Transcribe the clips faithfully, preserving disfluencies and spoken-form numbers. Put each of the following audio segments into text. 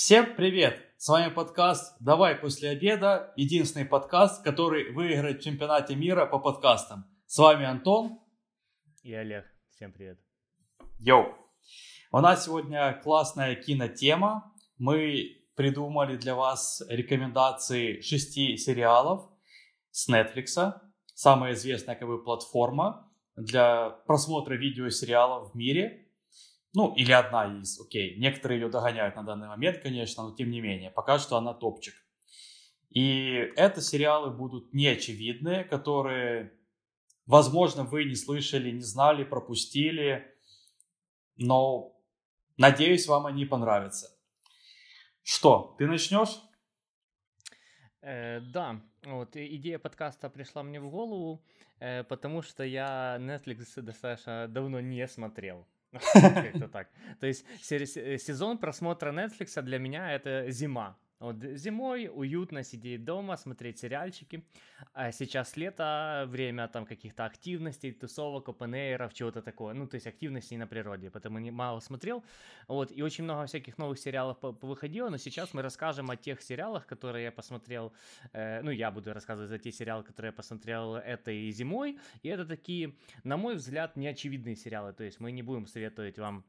Всем привет! С вами подкаст «Давай после обеда», единственный подкаст, который выиграет в чемпионате мира по подкастам. С вами Антон и Олег. Всем привет. Йоу! У нас сегодня классная кинотема. Мы придумали для вас рекомендации шести сериалов с Netflix. Самая известная как бы платформа для просмотра видеосериалов в мире. Ну, или одна из, окей. Некоторые ее догоняют на данный момент, конечно, но тем не менее. Пока что она топчик. И это сериалы будут неочевидные, которые, возможно, вы не слышали, не знали, пропустили. Но, надеюсь, вам они понравятся. Что, ты начнешь? Э, да, вот идея подкаста пришла мне в голову, э, потому что я Netflix достаточно давно не смотрел. Как-то так. То есть сезон просмотра Netflix для меня это зима. Вот зимой уютно сидеть дома, смотреть сериальчики. А сейчас лето, время там каких-то активностей, тусовок, опенэйров, чего-то такого. Ну, то есть активностей на природе, поэтому мало смотрел. Вот, и очень много всяких новых сериалов повыходило, но сейчас мы расскажем о тех сериалах, которые я посмотрел. Э, ну, я буду рассказывать за те сериалы, которые я посмотрел этой зимой. И это такие, на мой взгляд, неочевидные сериалы. То есть мы не будем советовать вам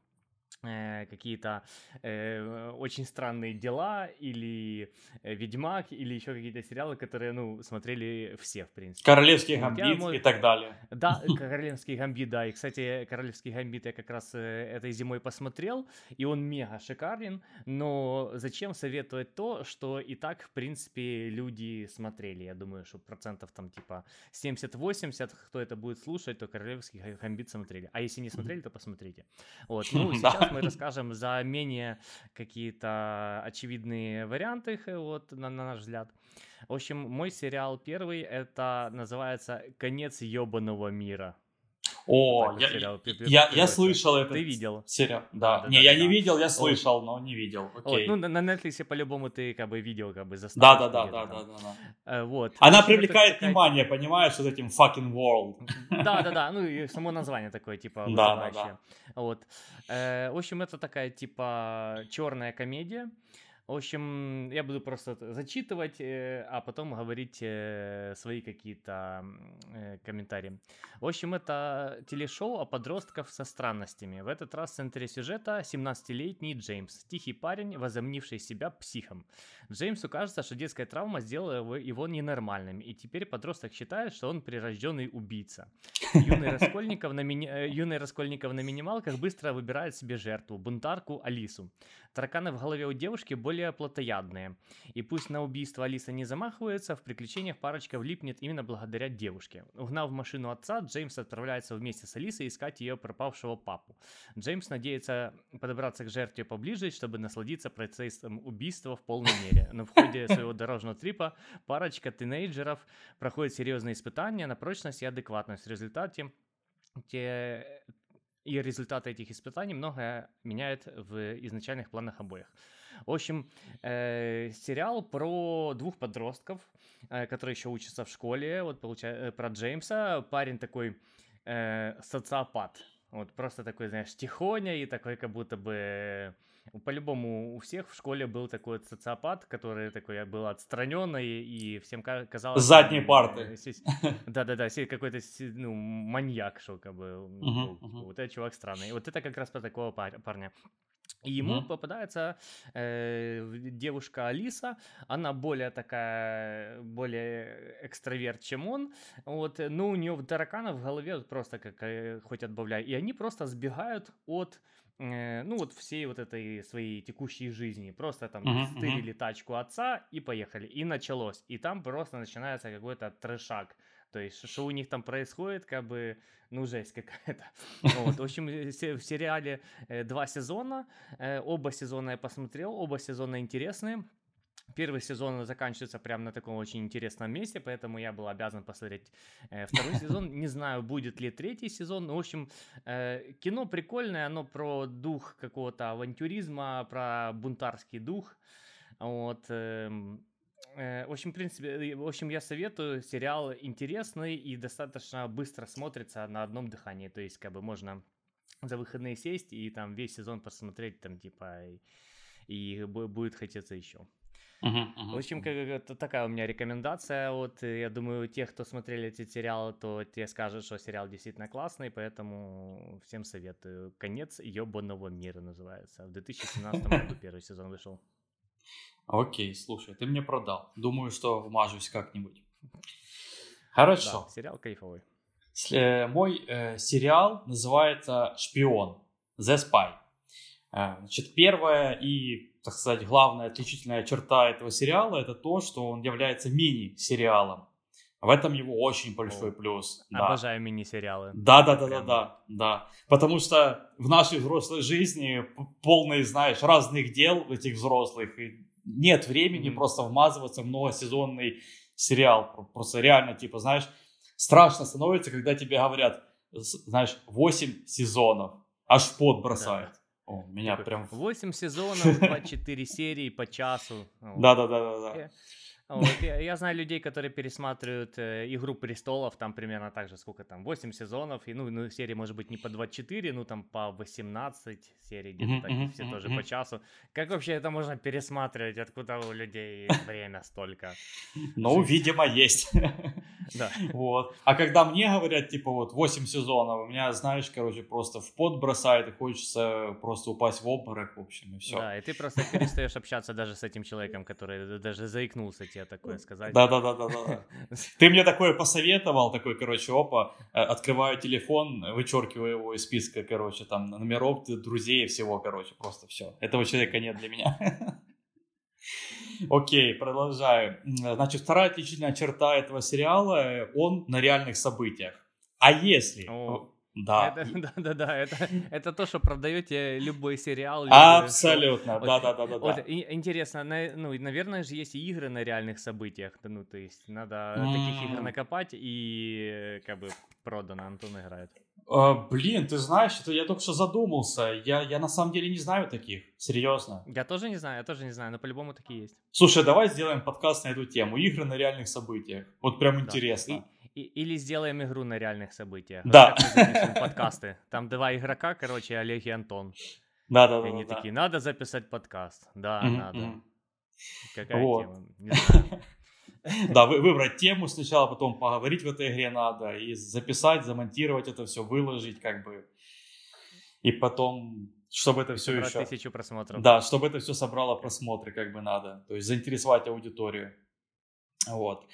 какие-то э, очень странные дела или «Ведьмак», или еще какие-то сериалы, которые, ну, смотрели все, в принципе. «Королевский Гамбит» мой... и так далее. Да, «Королевский Гамбит», да. И, кстати, «Королевский Гамбит» я как раз этой зимой посмотрел, и он мега шикарен, но зачем советовать то, что и так, в принципе, люди смотрели. Я думаю, что процентов там типа семьдесят-восемьдесят, кто это будет слушать, то «Королевский Гамбит» смотрели. А если не смотрели, то посмотрите. Вот, ну, сейчас мы расскажем за менее какие-то очевидные варианты, вот, на, на наш взгляд. В общем, мой сериал первый, это называется «Конец ёбаного мира». О, я, сериал, я, я слышал это. Ты видел? Сериал, да. да не, да, я да. не видел, я слышал, вот. но не видел. Окей. Вот, ну, на Netflix по-любому ты как бы видел, как бы заставил. Да, да, да, да, да, да. Вот. Она Значит, привлекает такая... внимание, понимаешь, вот этим fucking world. Да, да, да, ну и само название такое, типа, вызывающее. Да, да, да. Вот. Э, в общем, это такая, типа, черная комедия. В общем, я буду просто зачитывать, а потом говорить свои какие-то комментарии. В общем, это телешоу о подростках со странностями. В этот раз в центре сюжета семнадцатилетний Джеймс, тихий парень, возомнивший себя психом. Джеймсу кажется, что детская травма сделала его ненормальным, и теперь подросток считает, что он прирожденный убийца. Юный Раскольников на, мини... Юный Раскольников на минималках быстро выбирает себе жертву, бунтарку Алису. Тараканы в голове у девушки более плотоядные. И пусть на убийство Алиса не замахивается, в приключениях парочка влипнет именно благодаря девушке. Угнав машину отца, Джеймс отправляется вместе с Алисой искать ее пропавшего папу. Джеймс надеется подобраться к жертве поближе, чтобы насладиться процессом убийства в полной мере. Но в ходе своего дорожного трипа парочка тинейджеров проходит серьезные испытания на прочность и адекватность. В результате те... и результаты этих испытаний многое меняет в изначальных планах обоих. В общем, э, сериал про двух подростков, э, которые еще учатся в школе, вот получается, про Джеймса. Парень такой э, социопат, вот просто такой, знаешь, тихоня и такой, как будто бы... По-любому у всех в школе был такой социопат, который такой был отстраненный, и всем казалось... Задней парты. Да-да-да, какой-то, ну, маньяк, что как бы, вот этот чувак странный. Вот это как раз про такого парня. И ему mm-hmm. попадается э, девушка Алиса, она более такая, более экстраверт, чем он, вот, но у нее тараканов в голове просто как хоть отбавляй, и они просто сбегают от, э, ну, вот всей вот этой своей текущей жизни, просто там mm-hmm. стырили тачку отца и поехали, и началось, и там просто начинается какой-то трешак. То есть, что у них там происходит, как бы, ну, жесть какая-то. Вот. В общем, в сериале два сезона, оба сезона я посмотрел, оба сезона интересные. Первый сезон заканчивается прямо на таком очень интересном месте, поэтому я был обязан посмотреть второй сезон. Не знаю, будет ли третий сезон, но, в общем, кино прикольное, оно про дух какого-то авантюризма, про бунтарский дух, вот. В общем, в принципе, в общем, я советую, сериал интересный и достаточно быстро смотрится на одном дыхании, то есть, как бы, можно за выходные сесть и там весь сезон посмотреть, там, типа, и, и будет хотеться еще. Uh-huh, uh-huh. В общем, это такая у меня рекомендация. Вот, я думаю, те, кто смотрели этот сериал, то те скажут, что сериал действительно классный, поэтому всем советую. «Конец ёбаного мира» называется. В две тысячи семнадцатом году первый сезон вышел. Окей, слушай, ты мне продал. Думаю, что вмажусь как-нибудь. Хорошо. Да, сериал кайфовый. Мой э, сериал называется «Шпион», The Spy. Э, значит, первая и, так сказать, главная отличительная черта этого сериала — это то, что он является мини-сериалом. В этом его очень большой О, плюс. Обожаю да. мини-сериалы. Да-да-да-да-да. да. Потому что в нашей взрослой жизни полный, знаешь, разных дел этих взрослых. И нет времени mm-hmm. просто вмазываться в многосезонный сериал. Просто реально, типа, знаешь, страшно становится, когда тебе говорят, знаешь, восемь сезонов. Аж в пот бросает. Да. О, меня так, прям... восемь сезонов, по четыре серии, по часу. Да-да-да-да-да. Вот, я, я знаю людей, которые пересматривают э, «Игру престолов», там примерно так же, сколько там, восемь сезонов, и ну, ну серии, может быть, не по двадцать четыре, ну там по восемнадцать серий, где-то mm-hmm, так, mm-hmm, все mm-hmm. тоже по часу. Как вообще это можно пересматривать, откуда у людей время столько? Ну, видимо, есть. Вот. А когда мне говорят, типа, вот, восемь сезонов, у меня, знаешь, короче, просто в пот бросает, и хочется просто упасть в обморок, в общем, и все. Да, и ты просто перестаешь общаться даже с этим человеком, который даже заикнулся, тебе такое сказать. Да-да-да-да-да. Ты мне такое посоветовал, такой, короче, опа, открываю телефон, вычеркиваю его из списка, короче, там, номеров, друзей, всего, короче, просто все. Этого человека нет для меня. Окей, продолжаю. Значит, вторая отличительная черта этого сериала – он на реальных событиях. А если… О, да, да-да-да, это, это, это то, что продаете любой сериал. Любой абсолютно, да-да-да. Вот, да. Интересно, на, ну, наверное же есть и игры на реальных событиях. Ну, то есть надо mm. таких игр накопать, и как бы продано, Антон играет. Uh, блин, ты знаешь, это я только что задумался. Я, я на самом деле не знаю таких, серьезно. Я тоже не знаю, я тоже не знаю, но по-любому такие есть. Слушай, давай сделаем подкаст на эту тему. Игры на реальных событиях. Вот прям да. интересно. И, и, или сделаем игру на реальных событиях. Да. Вот подкасты. Там два игрока, короче, Олег и Антон. Да, да, да. Они да, такие, да. надо записать подкаст. Да, mm-hmm. надо. Какая вот. Тема? Не знаю. Да, выбрать тему сначала, потом поговорить в этой игре надо, и записать, замонтировать это все, выложить, как бы, и потом, чтобы это все еще... тысячу просмотров. Да, чтобы это все собрало просмотры, как бы, надо, то есть заинтересовать аудиторию, вот.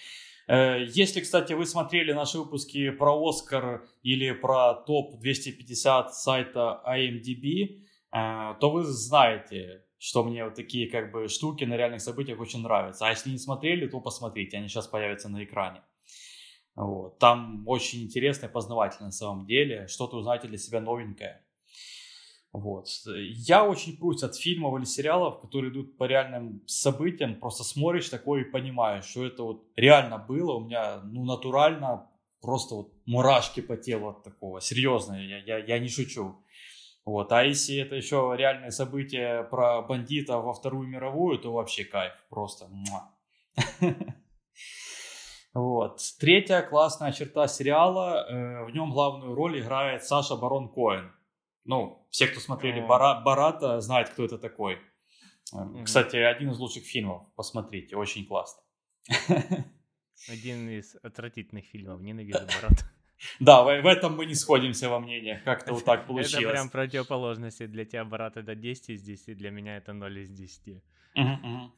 Если, кстати, вы смотрели наши выпуски про Оскар или про топ двести пятьдесят сайта ай эм ди би, то вы знаете... что мне вот такие как бы штуки на реальных событиях очень нравятся. А если не смотрели, то посмотрите, они сейчас появятся на экране. Вот. Там очень интересно и познавательно на самом деле, что-то узнаете для себя новенькое. Вот. Я очень прусь от фильмов или сериалов, которые идут по реальным событиям, просто смотришь такое и понимаешь, что это вот реально было, у меня ну натурально просто вот мурашки по телу от такого, серьезно, я, я, я не шучу. Вот. А если это еще реальное событие про бандитов во Вторую мировую, то вообще кайф, просто. Вот. Третья классная черта сериала, в нем главную роль играет Саша Барон Коэн. Ну, все, кто смотрели Бората, знают, кто это такой. Кстати, один из лучших фильмов, посмотрите, очень классно. Один из отвратительных фильмов, ненавижу Бората. Да, в, в этом мы не сходимся во мнениях, как-то вот так получилось. Это прям противоположности. Для тебя, Борат, это десять из десяти, для меня это ноль из десяти. Uh-huh, uh-huh.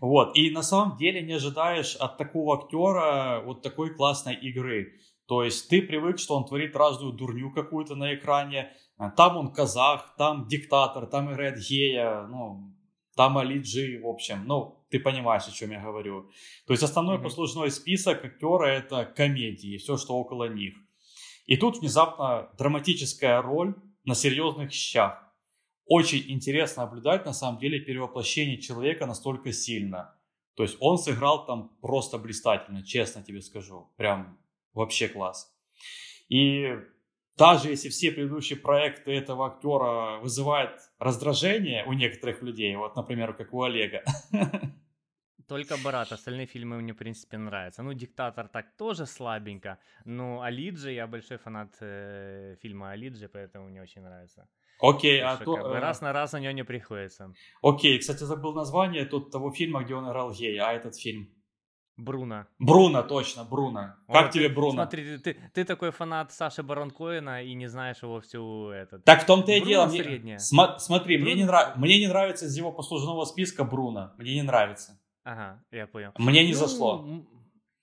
Вот, и на самом деле не ожидаешь от такого актера вот такой классной игры. То есть ты привык, что он творит разную дурню какую-то на экране. Там он казах, там диктатор, там играет гея, ну, там Али Джи, в общем. Ну, ты понимаешь, о чем я говорю. То есть основной mm-hmm. послужной список актера — это комедии, все, что около них. И тут внезапно драматическая роль на серьезных щах. Очень интересно наблюдать, на самом деле, перевоплощение человека настолько сильно. То есть он сыграл там просто блистательно, честно тебе скажу. Прям вообще класс. И даже если все предыдущие проекты этого актера вызывают раздражение у некоторых людей, вот, например, как у Олега. Только Борат, остальные фильмы мне, в принципе, нравятся. Ну, «Диктатор» так тоже слабенько, но «Али Джи», я большой фанат э, фильма «Али Джи», поэтому мне очень нравится. Окей, а то... Как бы раз на раз на него не приходится. Окей, кстати, забыл название тут того фильма, где он играл гея, а этот фильм... Бруно. Бруно, точно, Бруно. О, как ты, тебе Бруно? Смотри, ты, ты такой фанат Саши Барон Коэна и не знаешь его всю... Этот... Так в том-то и дело. Мне... Сма- смотри, мне не, нрав... мне не нравится из его послужного списка Бруно. Мне не нравится. Ага, я понял. Мне не ну, зашло.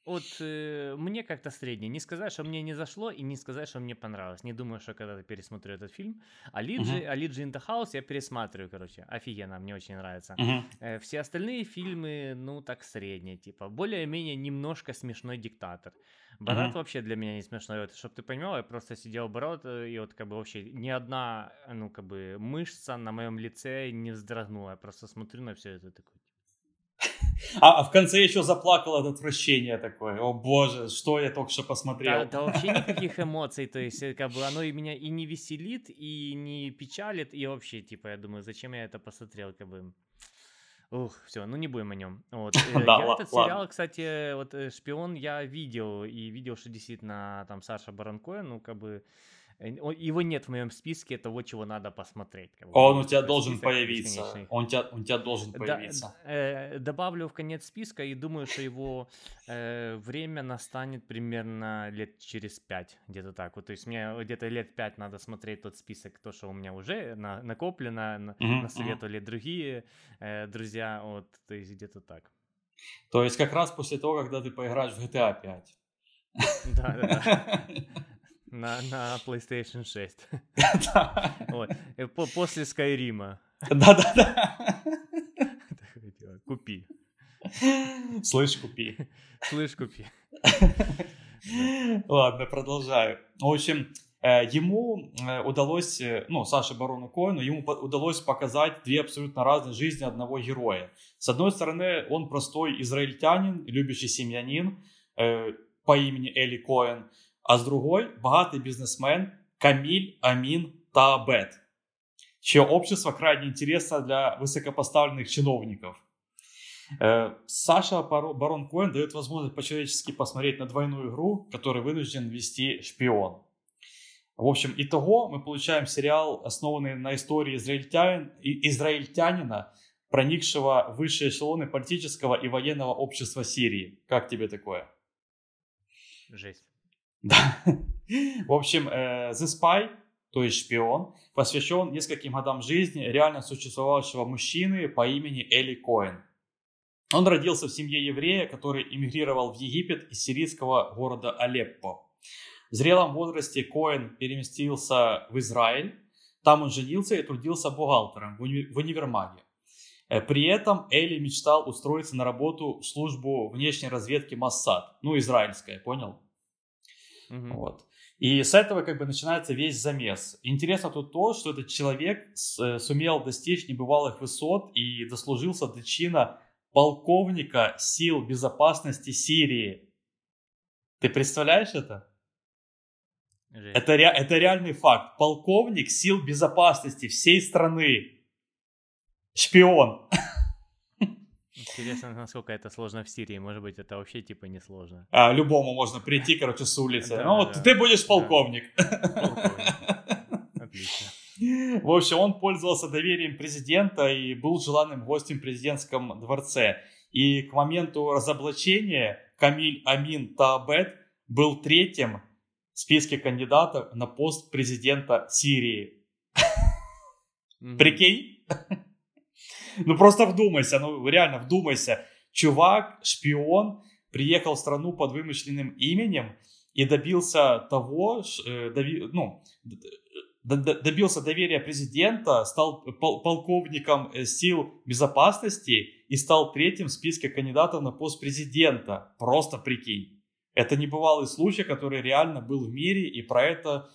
Вот э, мне как-то среднее. Не сказать, что мне не зашло, и не сказать, что мне понравилось. Не думаю, что когда-то пересмотрю этот фильм. Али Джи, угу. Али Джи in the House я пересматриваю, короче. Офигенно, мне очень нравится. Угу. Э, все остальные фильмы, ну, так средние. Типа, более-менее немножко смешной диктатор. Борат угу. вообще для меня не смешной. Вот, чтобы ты понимал, я просто сидел в Борат, и вот как бы вообще ни одна, ну, как бы мышца на моем лице не вздрогнула. Я просто смотрю на все это такое. А в конце еще заплакал от отвращения такое. О боже, что я только что посмотрел. Да, да вообще никаких эмоций. То есть как бы оно и меня и не веселит, и не печалит. И вообще, типа, я думаю, зачем я это посмотрел, как бы. Ух, все, ну не будем о нем. Вот. Да, я ладно, этот сериал, ладно. Кстати, вот «Шпион» я видел. И видел, что действительно там Саша Барон Коэн, ну как бы... Его нет в моем списке того, чего надо посмотреть. Он у тебя должен появиться. Он тебя, он тебя должен появиться. Да, э, добавлю в конец списка и думаю, что его э, время настанет примерно лет через пять, где-то так. Вот, то есть мне где-то лет пять надо смотреть тот список, то, что у меня уже на, накоплено, на, mm-hmm. насоветовали другие э, друзья. Вот, то есть где-то так. То есть как раз после того, когда ты поиграешь в джи ти эй пять. Да, да, да. На, на PlayStation шесть. Вот. После Скайрима. Да-да-да. Купи. Слышь, купи. Слышь, купи. Ладно, продолжаю. В общем, ему удалось, ну, Саше Барону Коэну, ему удалось показать две абсолютно разные жизни одного героя. С одной стороны, он простой израильтянин, любящий семьянин по имени Эли Коэн. А с другой – богатый бизнесмен Камиль Амин Таабет, чье общество крайне интересно для высокопоставленных чиновников. Саша Барон Коэн дает возможность по-человечески посмотреть на двойную игру, которую вынужден вести шпион. В общем, итого мы получаем сериал, основанный на истории израильтян... израильтянина, проникшего в высшие эшелоны политического и военного общества Сирии. Как тебе такое? Жесть. Да. В общем, The Spy, то есть шпион, посвящен нескольким годам жизни реально существовавшего мужчины по имени Эли Коэн. Он родился в семье еврея, который эмигрировал в Египет из сирийского города Алеппо. В зрелом возрасте Коэн переместился в Израиль. Там он женился и трудился бухгалтером в, уни- в универмаге. При этом Эли мечтал устроиться на работу в службу внешней разведки Массад. Ну, израильская, понял? Угу. Вот. И с этого как бы начинается весь замес. Интересно тут то, что этот человек с, сумел достичь небывалых высот и дослужился до чина полковника сил безопасности Сирии. Ты представляешь это? Это, ре, это реальный факт. Полковник сил безопасности всей страны. Шпион. Интересно, насколько это сложно в Сирии. Может быть, это вообще типа не сложно. А, любому можно прийти, короче, с улицы. Да, ну да, вот да. Ты будешь полковник. Да. Полковник. Отлично. В общем, он пользовался доверием президента и был желанным гостем в президентском дворце. И к моменту разоблачения Камиль Амин Таабет был третьим в списке кандидатов на пост президента Сирии. Mm-hmm. Прикинь? Ну просто вдумайся, ну реально вдумайся. Чувак, шпион, приехал в страну под вымышленным именем и добился того, э, дови, ну, д- д- добился доверия президента, стал пол- полковником сил безопасности и стал третьим в списке кандидатов на пост президента. Просто прикинь. Это небывалый случай, который реально был в мире, и про это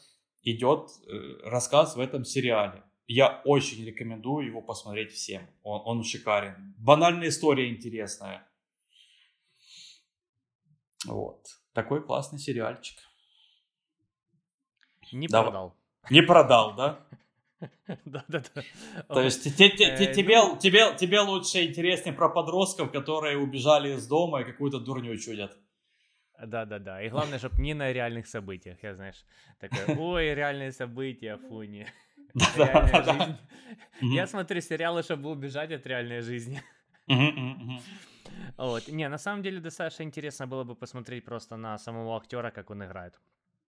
идет э, рассказ в этом сериале. Я очень рекомендую его посмотреть всем. Он, он шикарен. Банальная история интересная. Вот. Такой классный сериальчик. Не Давай. продал. Не продал, да? Да-да-да. То есть тебе лучше интереснее про подростков, которые убежали из дома и какую-то дурню чудят. Да-да-да. И главное, чтобы не на реальных событиях. Я, знаешь, такой, ой, реальные события, фу, не... реальная жизнь. Я смотрю сериалы, чтобы убежать от реальной жизни. Вот. Не, на самом деле, достаточно интересно было бы посмотреть просто на самого актера, как он играет.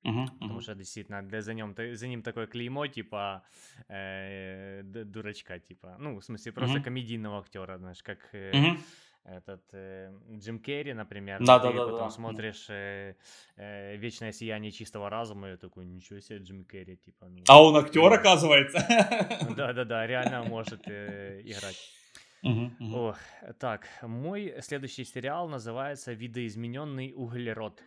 Uh-huh, uh-huh. Потому что действительно для, за, ним, за ним такое клеймо, типа э, дурачка, типа, ну, в смысле, просто uh-huh. комедийного актера, знаешь, как э, uh-huh. этот э, Джим Керри, например, да, ты да, да, потом да. смотришь э, э, «Вечное сияние чистого разума», и я такой, ничего себе, Джим Керри, типа. Ну, а он актер, э, оказывается. Да-да-да, реально может э, играть. Uh-huh, uh-huh. О, так, мой следующий сериал называется «Видоизменённый углерод».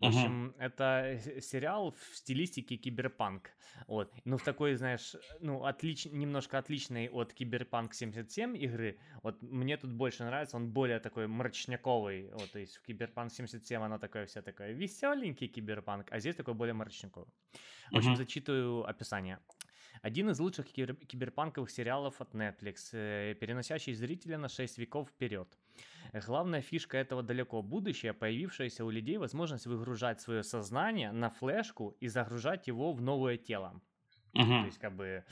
В общем, uh-huh. это сериал в стилистике киберпанк. Вот. Ну, в такой, знаешь, ну, отлич... немножко отличный от Киберпанк семьдесят семь игры. Вот мне тут больше нравится, он более такой мрачняковый. Вот, то есть в Киберпанк семьдесят семь она такая вся такая веселенький киберпанк, а здесь такой более мрачняковый. В общем, uh-huh. зачитываю описание. Один из лучших киберпанковых сериалов от Netflix, переносящий зрителя на шесть веков вперед. Главная фишка этого далеко будущее, появившаяся у людей возможность выгружать свое сознание на флешку и загружать его в новое тело. Uh-huh. То есть как бы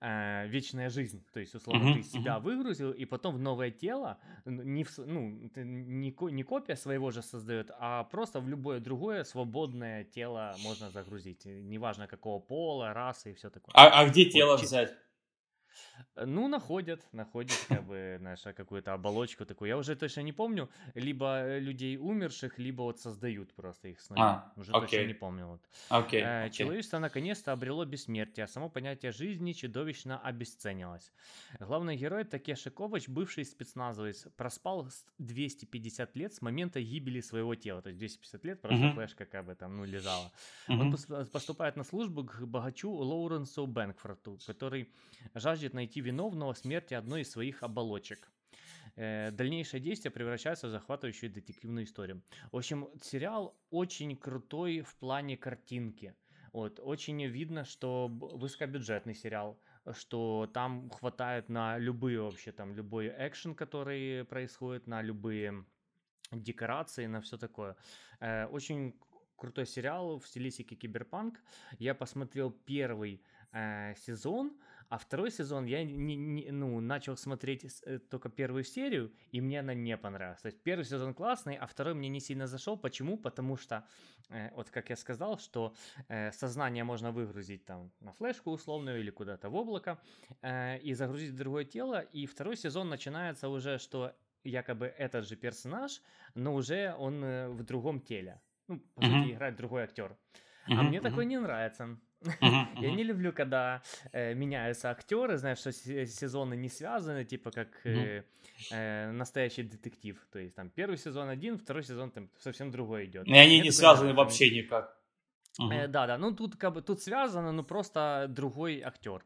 э, вечная жизнь. То есть условно uh-huh. ты себя uh-huh. выгрузил и потом в новое тело, не, в, ну, не, не копия своего же создает, а просто в любое другое свободное тело можно загрузить. Неважно какого пола, расы и все такое. А, а где тело вот, взять? Ну, находят, находят, как бы, знаешь, какую-то оболочку такую. Я уже точно не помню, либо людей умерших, либо вот создают просто их с нуля. А, уже okay. точно не помню. Вот. Okay, okay. Человечество наконец-то обрело бессмертие, а само понятие жизни чудовищно обесценилось. Главный герой Такеши Ковач, бывший спецназовец, проспал двести пятьдесят лет с момента гибели своего тела. То есть двести пятьдесят лет просто uh-huh. флешка как бы там, ну, лежала. Uh-huh. Он поступает на службу к богачу Лоуренсу Бэнкфорту, который жаждет найти виновного смерти одной из своих оболочек. Э, дальнейшее действие превращается в захватывающую детективную историю. В общем, сериал очень крутой в плане картинки. Вот, очень видно, что высокобюджетный сериал, что там хватает на любые вообще, там, любой экшен, который происходит, на любые декорации, на все такое. Э, очень крутой сериал в стилистике киберпанк. Я посмотрел первый э, сезон, а второй сезон я не, не, ну, начал смотреть только первую серию, и мне она не понравилась. То есть первый сезон классный, а второй мне не сильно зашел. Почему? Потому что, э, вот как я сказал, что э, сознание можно выгрузить там на флешку условную или куда-то в облако э, и загрузить в другое тело. И второй сезон начинается уже, что якобы этот же персонаж, но уже он э, в другом теле. Ну, по сути, mm-hmm. играет другой актер. Mm-hmm. А мне mm-hmm. такое не нравится. Я не люблю, когда э, меняются актеры, знаешь, что сезоны не связаны, типа как э, э, настоящий детектив. То есть там первый сезон один, второй сезон там совсем другой идет. И они Нет, не связаны такой, вообще там... никак. Э, да, да, ну тут как бы тут связано, но просто другой актер.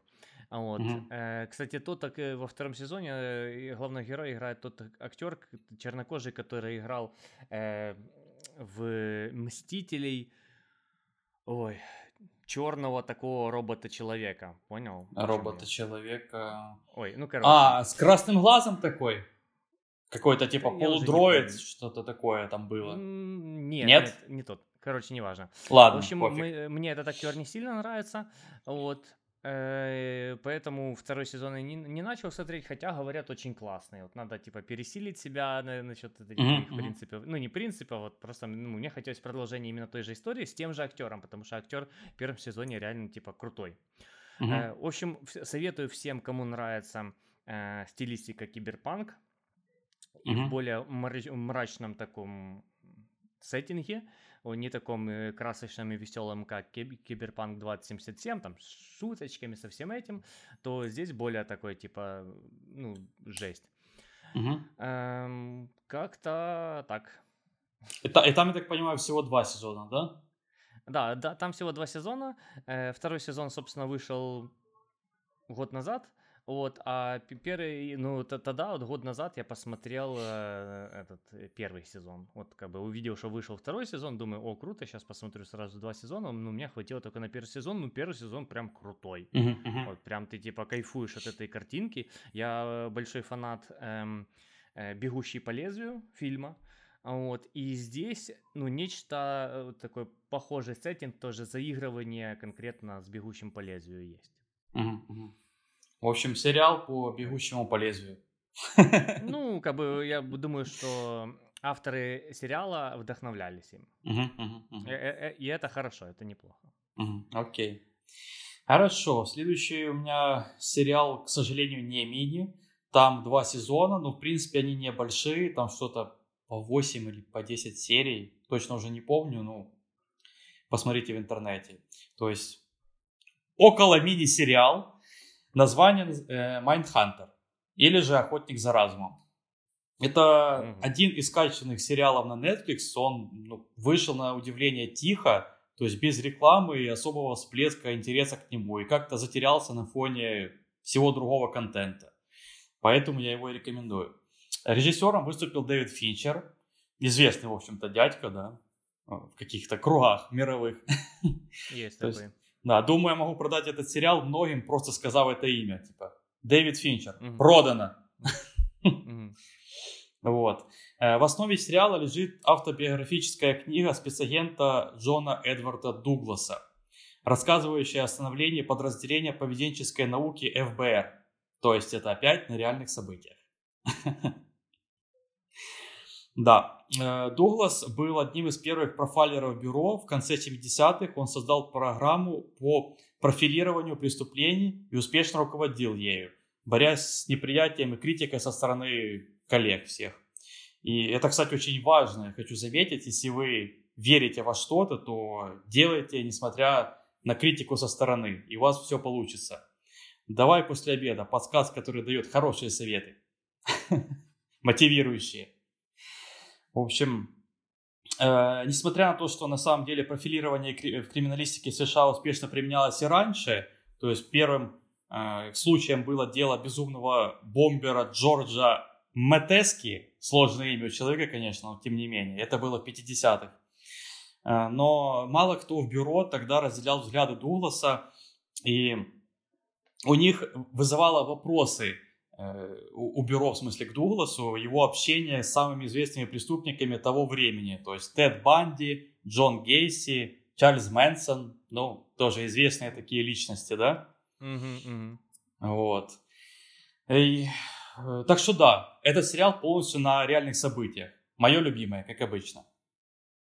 Вот. Mm-hmm. Э, кстати, тот так, во втором сезоне э, главного героя играет тот актер чернокожий, который играл э, в «Мстителей». Ой. Черного такого робота-человека, понял? Робота-человека... Ой, ну короче. А, с красным глазом такой? Какой-то типа я полудроид, что-то такое там было? Нет, нет, нет не тот. Короче, неважно. Ладно, в общем, мы, мне этот актер не сильно нравится, вот. Поэтому второй сезон я не, не начал смотреть, хотя, говорят, очень классный. Вот надо, типа, пересилить себя насчет этих mm-hmm. принципов. Ну, не принципов, вот просто ну, мне хотелось продолжение именно той же истории с тем же актером, потому что актер в первом сезоне реально, типа, крутой. Mm-hmm. В общем, советую всем, кому нравится э, стилистика киберпанк mm-hmm. и в более мрачном таком сеттинге, не таком красочном и веселом, как Киберпанк двадцать семьдесят семь, там, с шуточками, со всем этим, то здесь более такой, типа, ну, жесть. Угу. Эм, как-то так. Это, и там, я так понимаю, всего два сезона, да? Да, да, там всего два сезона. Э, второй сезон, собственно, вышел год назад. Вот, а первый, ну, тогда, вот год назад я посмотрел э, этот первый сезон. Вот, как бы, увидел, что вышел второй сезон, думаю, о, круто, сейчас посмотрю сразу два сезона, но мне хватило только на первый сезон, ну, первый сезон прям крутой. Uh-huh, uh-huh. Вот, прям ты, типа, кайфуешь от этой картинки. Я большой фанат эм, э, «Бегущий по лезвию» фильма, вот, и здесь, ну, нечто такое похожее сеттинг, тоже заигрывание конкретно с «Бегущим по лезвию» есть. Угу. В общем, сериал по «Бегущему по лезвию». Ну, как бы я думаю, что авторы сериала вдохновлялись им. И это хорошо, это неплохо. Окей. Хорошо, следующий у меня сериал, к сожалению, не мини. Там два сезона, но в принципе они небольшие. Там что-то по восемь или по десять серий. Точно уже не помню, но посмотрите в интернете. То есть около мини-сериал. Название э, «Майндхантер» или же «Охотник за разумом». Это mm-hmm. один из качественных сериалов на Netflix. Он ну, вышел на удивление тихо. То есть без рекламы и особого всплеска интереса к нему. И как-то затерялся на фоне всего другого контента. Поэтому я его и рекомендую. Режиссером выступил Дэвид Финчер. Известный, в общем-то, дядька, да? В каких-то кругах мировых. Есть такой. Да, думаю, я могу продать этот сериал многим, просто сказав это имя. Типа Дэвид Финчер. Mm-hmm. Продано. Mm-hmm. Вот. В основе сериала лежит автобиографическая книга спецагента Джона Эдварда Дугласа, рассказывающая о становлении подразделения поведенческой науки эф бэ эр. То есть это опять на реальных событиях. Да, Дуглас был одним из первых профайлеров бюро. В конце семидесятых он создал программу по профилированию преступлений и успешно руководил ею, борясь с неприятием и критикой со стороны коллег всех. И это, кстати, очень важно, я хочу заметить, если вы верите во что-то, то делайте, несмотря на критику со стороны, и у вас все получится. Давай после обеда подсказ, который дает хорошие советы, мотивирующие. В общем, э, несмотря на то, что на самом деле профилирование в криминалистике США успешно применялось и раньше, то есть первым э, случаем было дело безумного бомбера Джорджа Метески, сложное имя у человека, конечно, но тем не менее, это было в пятидесятых. Э, но мало кто в бюро тогда разделял взгляды Дугласа, и у них вызывало вопросы, у бюро, в смысле, к Дугласу, его общение с самыми известными преступниками того времени. То есть Тед Банди, Джон Гейси, Чарльз Мэнсон. Ну, тоже известные такие личности, да? Mm-hmm, mm-hmm. Вот. И, так что да, этот сериал полностью на реальных событиях. Мое любимое, как обычно.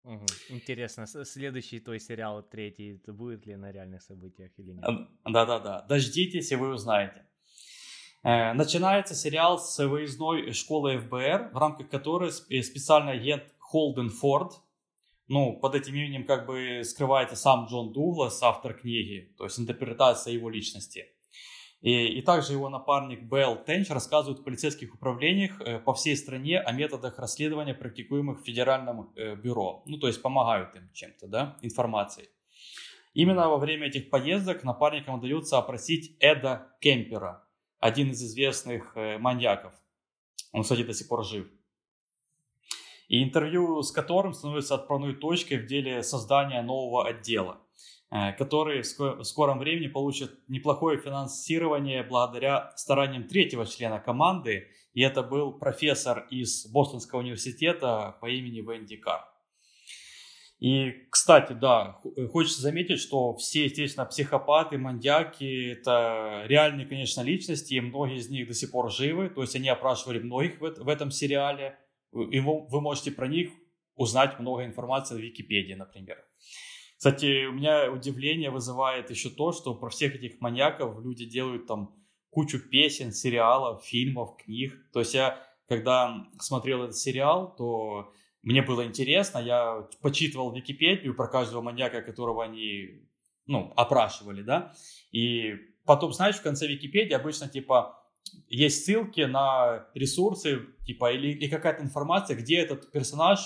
Угу. Интересно, следующий той сериал, третий, будет ли на реальных событиях или нет? Да-да-да, дождитесь и вы узнаете. Начинается сериал с выездной школы эф бэ эр, в рамках которой специальный агент Холден Форд, ну, под этим именем как бы скрывается сам Джон Дуглас, автор книги, то есть интерпретация его личности. И, и также его напарник Белл Тенч рассказывает в полицейских управлениях по всей стране о методах расследования, практикуемых в федеральном бюро. Ну, то есть помогают им чем-то, да, информацией. Именно во время этих поездок напарникам удается опросить Эда Кемпера, один из известных маньяков. Он, кстати, до сих пор жив. И интервью с которым становится отправной точкой в деле создания нового отдела, который в скором времени получит неплохое финансирование благодаря стараниям третьего члена команды. И это был профессор из Бостонского университета по имени Венди Карр. И, кстати, да, хочется заметить, что все, естественно, психопаты, маньяки, это реальные, конечно, личности, и многие из них до сих пор живы, то есть они опрашивали многих в этом сериале, и вы можете про них узнать много информации в Википедии, например. Кстати, у меня удивление вызывает еще то, что про всех этих маньяков люди делают там кучу песен, сериалов, фильмов, книг. То есть я, когда смотрел этот сериал, то... Мне было интересно, я почитывал Википедию про каждого маньяка, которого они, ну, опрашивали, да, и потом, знаешь, в конце Википедии обычно, типа, есть ссылки на ресурсы, типа, или, или какая-то информация, где этот персонаж,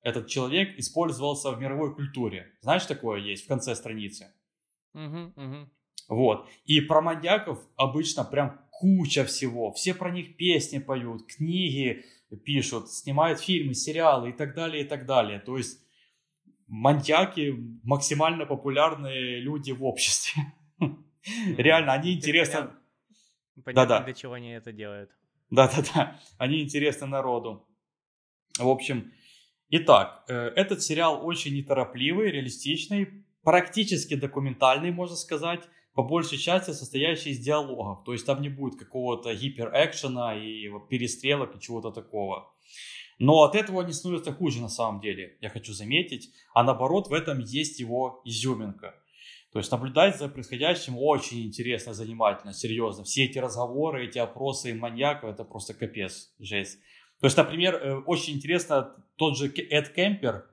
этот человек использовался в мировой культуре, знаешь, такое есть в конце страницы, mm-hmm, mm-hmm. Вот, и про маньяков обычно прям куча всего, все про них песни поют, книги пишут, снимают фильмы, сериалы и так далее, и так далее. То есть маньяки максимально популярные люди в обществе. Реально, они интересны... Понятно, для чего они это делают. Да-да-да, они интересны народу. В общем, итак, этот сериал очень неторопливый, реалистичный, практически документальный, можно сказать. по большей части состоящий из диалогов. То есть там не будет какого-то гиперэкшена и перестрелок и чего-то такого. Но от этого не становится хуже на самом деле, я хочу заметить. А наоборот, в этом есть его изюминка. То есть наблюдать за происходящим очень интересно, занимательно, серьезно. Все эти разговоры, эти опросы маньяков, это просто капец, жесть. То есть, например, очень интересно тот же Эд Кемпер,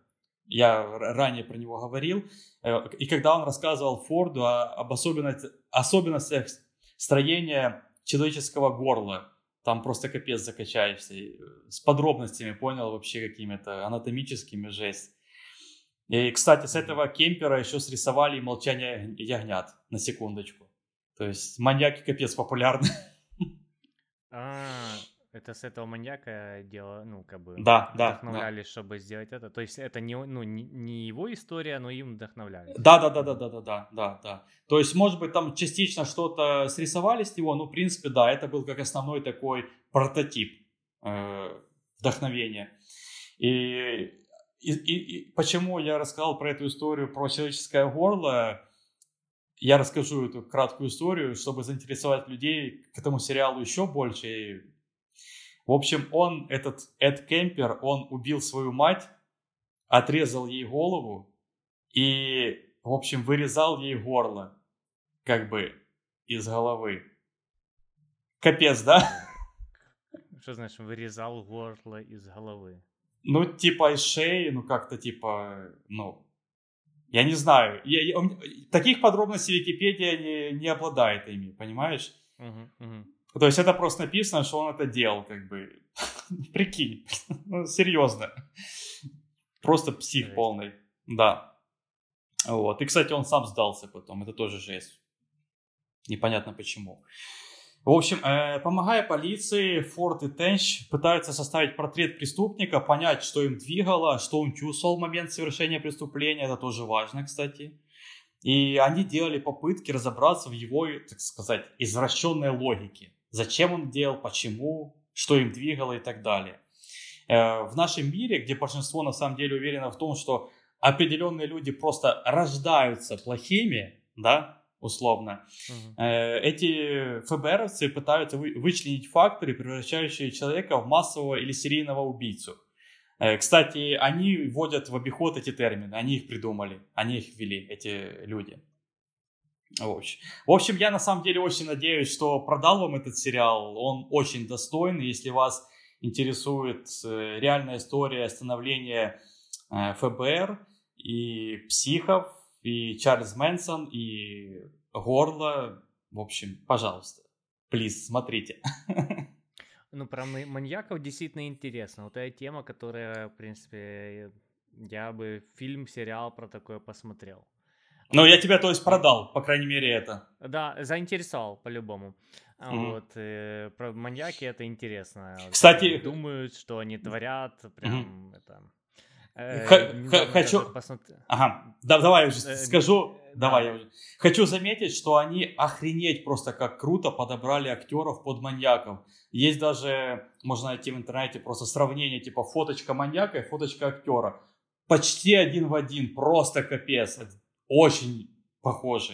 я ранее про него говорил, и когда он рассказывал Форду об особенностях, особенностях строения человеческого горла, там просто капец закачаешься, с подробностями понял вообще какими-то анатомическими, жесть. И, кстати, с этого Кемпера еще срисовали «Молчание ягнят», на секундочку. То есть маньяки капец популярны. А, это с этого маньяка дело, ну, как бы... Да, да. Вдохновляли, да. Чтобы сделать это. То есть это не, ну, не, не его история, но им вдохновляли. Да, да, да, да, да, да, да, да, да. То есть, может быть, там частично что-то срисовали с него, но, в принципе, да, это был как основной такой прототип э, вдохновения. И... И, и, и почему я рассказал про эту историю, про человеческое горло, я расскажу эту краткую историю, чтобы заинтересовать людей к этому сериалу еще больше. И, в общем, он, этот Эд Кемпер, он убил свою мать, отрезал ей голову и, в общем, вырезал ей горло, как бы, из головы. Капец, да? Что значит «вырезал горло из головы»? Ну, типа из шеи, ну, как-то, типа, ну, я не знаю. Я, я, таких подробностей Википедия не, не обладает ими, понимаешь? Uh-huh, uh-huh. То есть это просто написано, что он это делал, как бы. Прикинь, ну, серьезно. Просто псих жесть. Полный, да. Вот, и, кстати, он сам сдался потом, это тоже жесть. Непонятно почему. В общем, э, помогая полиции, Форд и Тенч пытаются составить портрет преступника, понять, что им двигало, что он чувствовал в момент совершения преступления, это тоже важно, кстати. И они делали попытки разобраться в его, так сказать, извращенной логике. Зачем он делал, почему, что им двигало и так далее. Э, в нашем мире, где большинство на самом деле уверено в том, что определенные люди просто рождаются плохими, да, условно, угу. Эти эф бэ эровцы пытаются вычленить факторы, превращающие человека в массового или серийного убийцу. Кстати, они вводят в обиход эти термины, они их придумали, они их ввели, эти люди. В общем, я на самом деле очень надеюсь, что продал вам этот сериал, он очень достойный, если вас интересует реальная история становления эф бэ эр и психов, и Чарльз Мэнсон, и горло. В общем, пожалуйста, плиз, смотрите. Ну, про маньяков действительно интересно. Вот эта тема, которая, в принципе, я бы фильм, сериал про такое посмотрел. Ну, я тебя, то есть, продал, по крайней мере, это. Да, заинтересовал, по-любому. Mm-hmm. Вот, э, про маньяки это интересно. Кстати... Они думают, что они творят, прям mm-hmm. это... Х- хочу, посмотри... ага, да, давай я уже скажу, э, давай да. я уже. Хочу заметить, что они охренеть просто как круто подобрали актеров под маньяков. Есть даже, можно найти в интернете просто сравнение, типа фоточка маньяка и фоточка актера. Почти один в один, просто капец, очень похожи.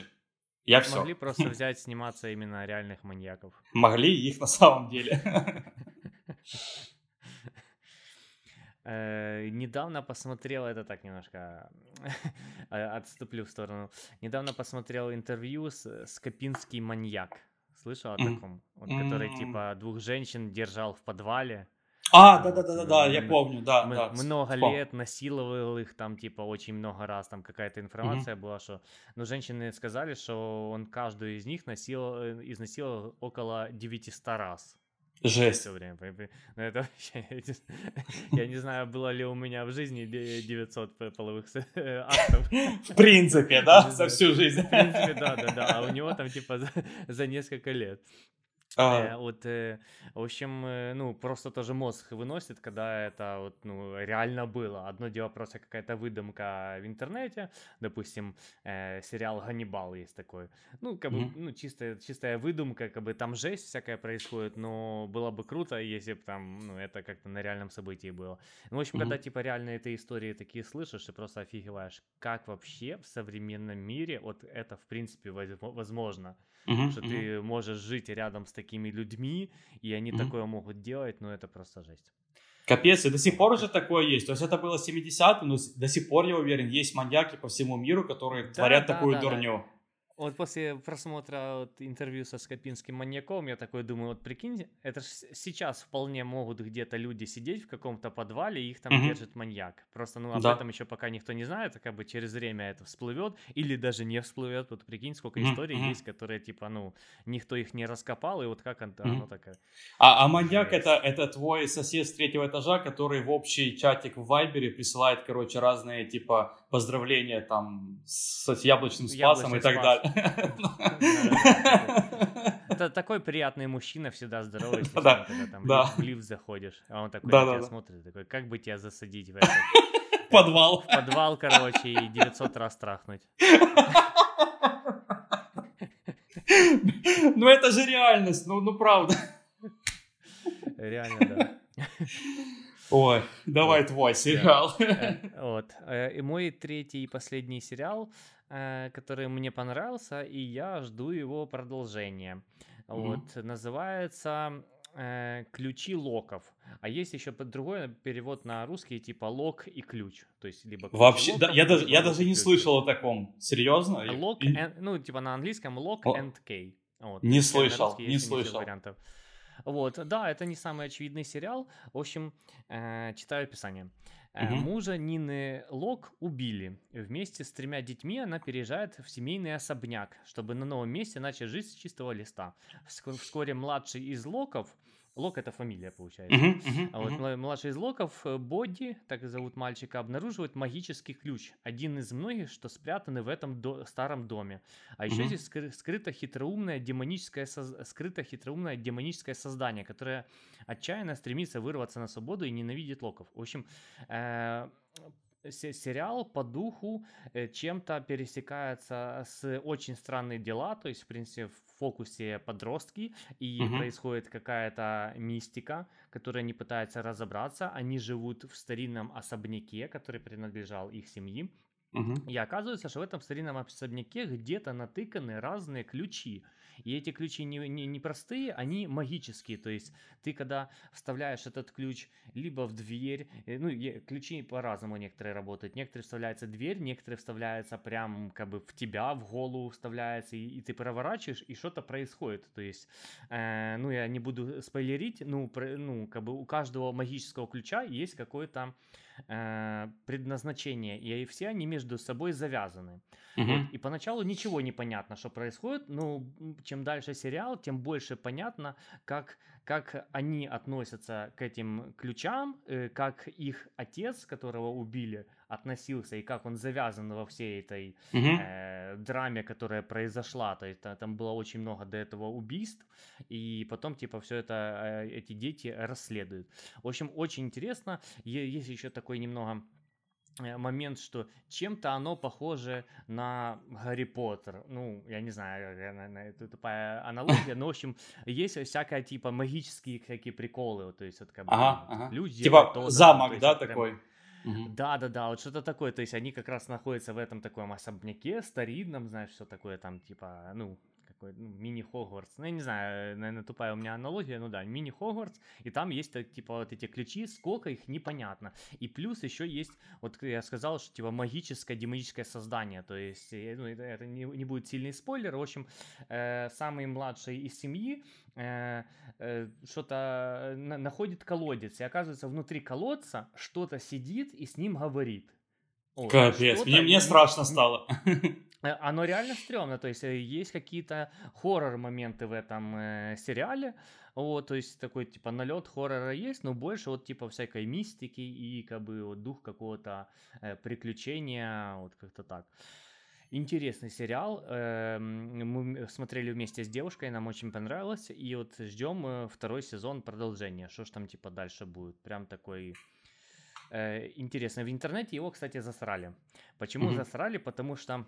Я все. Могли просто взять сниматься именно реальных маньяков. Могли их на самом деле. Э, недавно посмотрел, это так немножко отступлю в сторону, недавно посмотрел интервью с, с Копинский маньяк, слышал о таком, вот, который типа двух женщин держал в подвале. А, да-да-да, я помню, да. М- да много вспомнил. Лет насиловал их там, типа, очень много раз, там какая-то информация mm-hmm. была, что... Ну, женщины сказали, что он каждую из них насиловал, изнасиловал около девятьсот раз. Жесть. Но это вообще, я не знаю, было ли у меня в жизни девятьсот половых актов. В принципе, да? За всю жизнь. В принципе, да, да, да. А у него там типа за, за несколько лет. А. Вот, в общем, ну, просто тоже мозг выносит, когда это вот, ну, реально было. Одно дело просто какая-то выдумка в интернете, допустим, сериал «Ганнибал» есть такой. Ну, как бы, mm-hmm. ну, чистая, чистая выдумка, как бы там жесть всякая происходит, но было бы круто, если бы там, ну, это как-то на реальном событии было. Ну, в общем, mm-hmm. когда, типа, реально эти истории такие слышишь, и просто офигеваешь, как вообще в современном мире вот это, в принципе, возможно, mm-hmm. что mm-hmm. ты можешь жить рядом с такими людьми, и они mm-hmm. такое могут делать, но это просто жесть. Капец, и до сих пор же такое есть. То есть это было семидесятые, но до сих пор, я уверен, есть маньяки по всему миру, которые да, творят да, такую да, дурню. Да. Вот после просмотра вот, интервью со Скопинским маньяком, я такой думаю, вот прикинь, это ж сейчас вполне могут где-то люди сидеть в каком-то подвале, и их там mm-hmm. держит маньяк. Просто, ну, об да. этом еще пока никто не знает, как бы через время это всплывет, или даже не всплывет. Вот прикинь, сколько mm-hmm. историй mm-hmm. есть, которые, типа, ну, никто их не раскопал, и вот как оно mm-hmm. такое. А, а маньяк это, это твой сосед с третьего этажа, который в общий чатик в Вайбере присылает, короче, разные, типа, поздравления там с яблочным спасом Яблочный и так спас. далее. Это такой приятный мужчина, всегда здоровый, когда там в лифт заходишь, а он такой на тебя смотрит, такой, как бы тебя засадить в этот подвал, подвал, короче, и девятьсот раз трахнуть. Ну это же реальность, ну ну правда. Реально, да. Ой, давай твой сериал. Вот, и мой третий и последний сериал, который мне понравился, и я жду его продолжения. Mm-hmm. Вот, называется э, «Ключи локов». А есть еще другой перевод на русский, типа «лок» и «ключ». То есть, либо вообще, локов, да, я даже, я даже не слышал о таком. Серьезно? Lock and, ну, типа на английском «lock and key». Вот. Не слышал, не слышал. Вот, да, это не самый очевидный сериал. В общем, э, читаю описание. Uh-huh. Мужа Нины Лок убили. Вместе с тремя детьми она переезжает в семейный особняк, чтобы на новом месте начать жить с чистого листа. Вскоре младший из Локов, Лок это фамилия получается, uh-huh, uh-huh, а вот uh-huh. младший из Локов, Бодди, так зовут мальчика, обнаруживает магический ключ, один из многих, что спрятаны в этом до- старом доме. А еще uh-huh. здесь скры- скрыто, хитроумное демоническое соз- скрыто хитроумное демоническое создание, которое отчаянно стремится вырваться на свободу и ненавидит Локов. В общем, э- сериал по духу чем-то пересекается с «Очень странные дела», то есть, в принципе, в фокусе подростки, и угу. происходит какая-то мистика, которая не пытается разобраться. Они живут в старинном особняке, который принадлежал их семье, угу. и оказывается, что в этом старинном особняке где-то натыканы разные ключи. И эти ключи не, не, не простые, они магические, то есть ты когда вставляешь этот ключ либо в дверь, ну ключи по-разному некоторые работают, некоторые вставляются в дверь, некоторые вставляются прям как бы в тебя, в голову вставляются, и, и ты проворачиваешь, и что-то происходит, то есть, э, ну я не буду спойлерить, ну, про, ну как бы у каждого магического ключа есть какое-то э, предназначение, и все они между собой завязаны. Угу. Вот, и поначалу ничего не понятно, что происходит, но чем дальше сериал, тем больше понятно, как, как они относятся к этим ключам, как их отец, которого убили, относился, и как он завязан во всей этой mm-hmm. э, драме, которая произошла. То есть там было очень много до этого убийств, и потом типа все это, э, эти дети расследуют. В общем, очень интересно. Е- есть еще такой немного момент, что чем-то оно похоже на Гарри Поттер. Ну, я не знаю, это тупая аналогия, но, в общем, есть всякое, типа, магические всякие приколы, вот, то есть, вот, как бы, ага, вот, ага. люди... Типа то, замок, там, да, есть, такой? Прям... Mm-hmm. Да-да-да, вот что-то такое, то есть, они как раз находятся в этом таком особняке старинном, знаешь, все такое там, типа, ну... мини-Хогвартс, ну я не знаю, наверное, тупая у меня аналогия, ну да, мини-Хогвартс, и там есть, типа, вот эти ключи, сколько их, непонятно, и плюс еще есть, вот я сказал, что, типа, магическое, демоническое создание, то есть, ну, это не, не будет сильный спойлер, в общем, э, самый младший из семьи э, э, что-то на- находит колодец, и оказывается, внутри колодца что-то сидит и с ним говорит. Вот, капец, мне, мне страшно стало. Оно реально стрёмно, то есть есть какие-то хоррор-моменты в этом э, сериале, вот, то есть такой, типа, налёт хоррора есть, но больше вот, типа, всякой мистики и, как бы, вот, дух какого-то э, приключения, вот, как-то так. Интересный сериал. Мы смотрели вместе с девушкой, нам очень понравилось. И вот ждем второй сезон продолжения. Что ж там типа дальше будет? Прям такой интересный. В интернете его, кстати, засрали. Почему mm-hmm. засрали? Потому что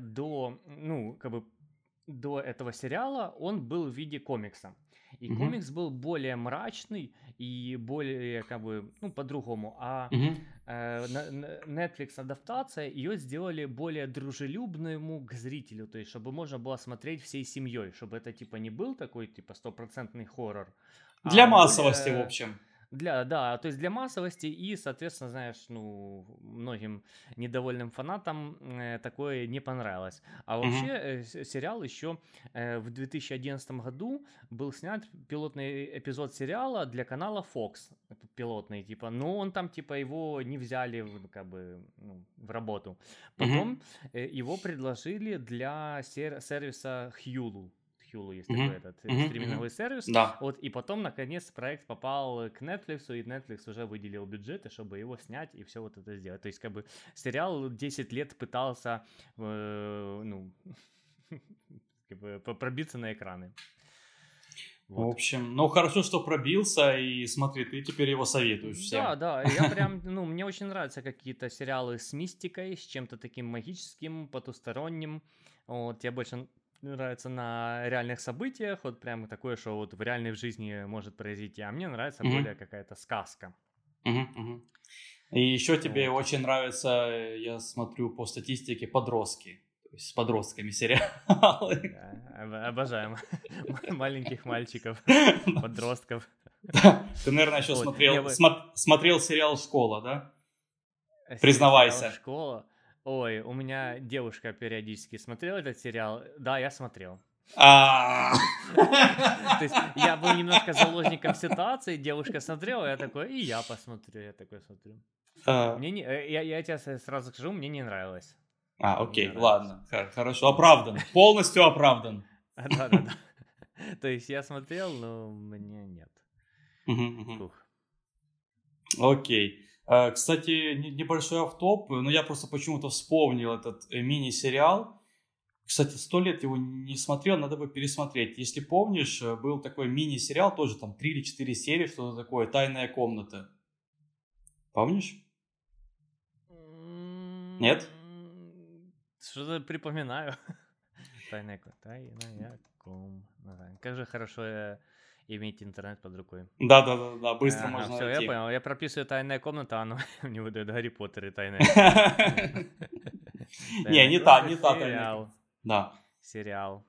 до, ну, как бы, до этого сериала он был в виде комикса. И mm-hmm. комикс был более мрачный и более, как бы, ну, по-другому. А mm-hmm. э, Netflix адаптация, ее сделали более дружелюбному к зрителю. То есть, чтобы можно было смотреть всей семьей. Чтобы это, типа, не был такой, типа, стопроцентный хоррор. Для а массовости, более... в общем. Для, да, то есть для массовости и, соответственно, знаешь, ну, многим недовольным фанатам э, такое не понравилось. А вообще mm-hmm. э, сериал еще э, в две тысячи одиннадцатом году был снят пилотный эпизод сериала для канала Fox, пилотный, типа, но он там, типа, его не взяли в, как бы, ну, в работу. Потом mm-hmm. э, его предложили для сер- сервиса Hulu. Hulu, есть mm-hmm. такой этот mm-hmm. стриминговый сервис. Да. Вот, и потом, наконец, проект попал к Netflix, и Netflix уже выделил бюджеты, чтобы его снять и все вот это сделать. То есть, как бы, сериал десять лет пытался э, ну, как бы, пробиться на экраны. Вот. В общем, ну, хорошо, что пробился, и смотри, ты теперь его советуешь всем. Да, да, я прям, ну, мне очень нравятся какие-то сериалы с мистикой, с чем-то таким магическим, потусторонним. Вот, я больше... нравится на реальных событиях, вот прям такое, что вот в реальной жизни может произойти, а мне нравится mm-hmm. более какая-то сказка. Mm-hmm. Mm-hmm. И еще тебе вот. Очень нравится, я смотрю по статистике, подростки, то есть с подростками сериалы. Да, обожаем маленьких мальчиков, подростков. Ты, наверное, еще смотрел сериал «Школа», да? Признавайся. «Школа». Ой, у меня девушка периодически смотрела этот сериал. Да, я смотрел. То есть я был немножко заложником ситуации, девушка смотрела, я такой, и я посмотрю, я такой смотрю. Я тебе сразу скажу, мне не нравилось. А, окей, ладно, хорошо, оправдан, полностью оправдан. Да-да-да, то есть я смотрел, но мне нет. Окей. Кстати, небольшой автоп, но я просто почему-то вспомнил этот мини-сериал. Кстати, сто лет его не смотрел, надо бы пересмотреть. Если помнишь, был такой мини-сериал, тоже там три или четыре серии, что-то такое, «Тайная комната». Помнишь? Нет? Что-то припоминаю. «Тайная комната». Как же хорошо я... иметь интернет под рукой. Да-да-да, быстро а, можно все, найти. Я понял, я прописываю «Тайная комната», а ну, мне выдают «Гарри Поттер» и «Тайная комната». Не, не та, не та «Тайная». Да. Сериал.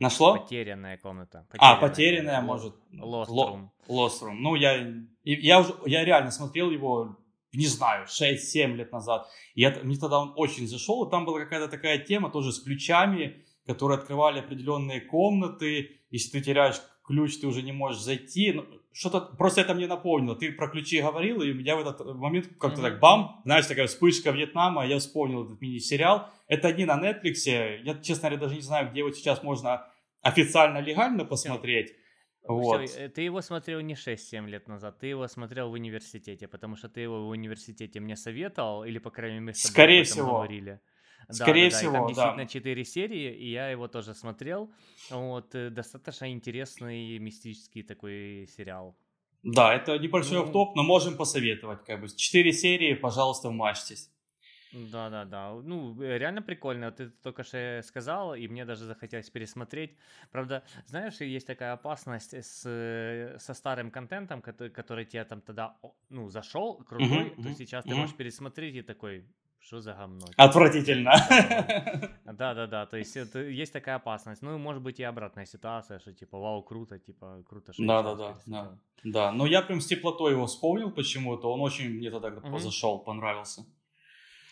Нашло? «Потерянная комната». А, «Потерянная», может. «Lost Room». «Lost Room». Ну, я реально смотрел его, не знаю, шесть-семь лет назад. Мне тогда он очень зашел, и там была какая-то такая тема тоже с ключами, которые открывали определенные комнаты. Если ты теряешь ключ, ты уже не можешь зайти. Ну, что-то просто это мне напомнило. Ты про ключи говорил, и я в этот момент как-то mm-hmm. так бам, знаешь, такая вспышка Вьетнама, я вспомнил этот мини-сериал. Это не на Netflix. Я, честно говоря, даже не знаю, где вот сейчас можно официально, легально посмотреть. Вот. Все, ты его смотрел не шесть-семь лет назад, ты его смотрел в университете, потому что ты его в университете мне советовал, или, по крайней мере, с тобой Скорее об этом всего. говорили. Скорее да, да, всего, да. Там действительно четыре серии, и я его тоже смотрел. Вот, достаточно интересный мистический такой сериал. Да, это небольшой офф-топ, но можем посоветовать, как бы. Четыре серии, пожалуйста, вмажьтесь. Да-да-да, ну реально прикольно, ты только что сказал, и мне даже захотелось пересмотреть. Правда, знаешь, есть такая опасность с, со старым контентом, который, который тебе там тогда, ну, зашел, крутой, mm-hmm, то mm-hmm, сейчас mm-hmm. ты можешь пересмотреть и такой... Что за говно? Отвратительно. Да-да-да, то есть это, есть такая опасность. Ну, может быть, и обратная ситуация, что типа, вау, круто, типа, круто. Да-да-да, да, да. Но я прям с теплотой его вспомнил почему-то, он очень мне тогда mm-hmm. позашел, понравился.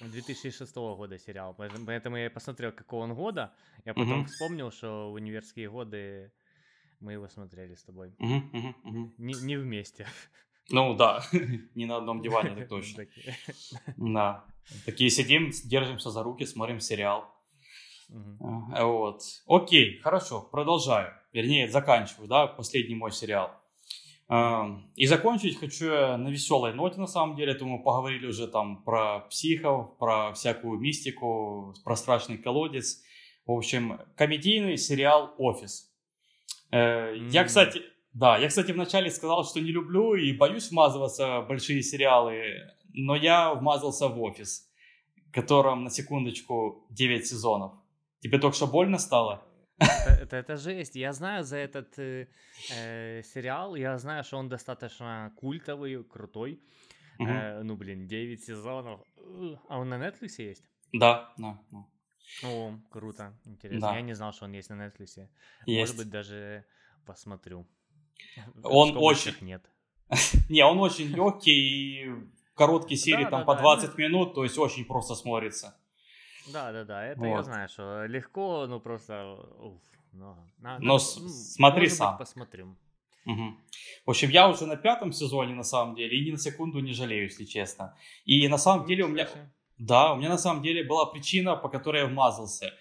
две тысячи шестого года сериал, поэтому я посмотрел, какого он года, я потом mm-hmm. вспомнил, что в универские годы мы его смотрели с тобой. Mm-hmm. Mm-hmm. Не, не вместе. Ну да, не на одном диване, так точно. Да. Такие сидим, держимся за руки, смотрим сериал. Mm-hmm. Вот. Окей, хорошо, продолжаю. Вернее, заканчиваю, да, последний мой сериал. И закончить хочу на веселой ноте, на самом деле. Это мы поговорили уже там про психов, про всякую мистику, про страшный колодец. В общем, комедийный сериал «Офис». Mm-hmm. Я, кстати, да, я, кстати, вначале сказал, что не люблю и боюсь вмазываться в большие сериалы, но я вмазался в «Офис», в котором, на секундочку, девять сезонов. Тебе только что больно стало? Это, это, это жесть. Я знаю за этот э, э, сериал, я знаю, что он достаточно культовый, крутой. Угу. Э, ну, блин, девять сезонов. А он на Netflix есть? Да, да. да. О, круто, интересно. Да. Я не знал, что он есть на Netflix. Есть. Может быть, даже посмотрю. Он очень... Нет. Не, он очень легкий и короткие серии там по двадцать минут, то есть очень просто смотрится. Да, да, да, это вот. Я знаю, что легко, ну просто уф, много. Надо, но ну, смотри, может сам. Быть, посмотрим. Угу. В общем, я уже на пятом сезоне на самом деле и ни на секунду не жалею, если честно. И на самом ну, деле у меня, да, у меня на самом деле была причина, по которой я вмазался.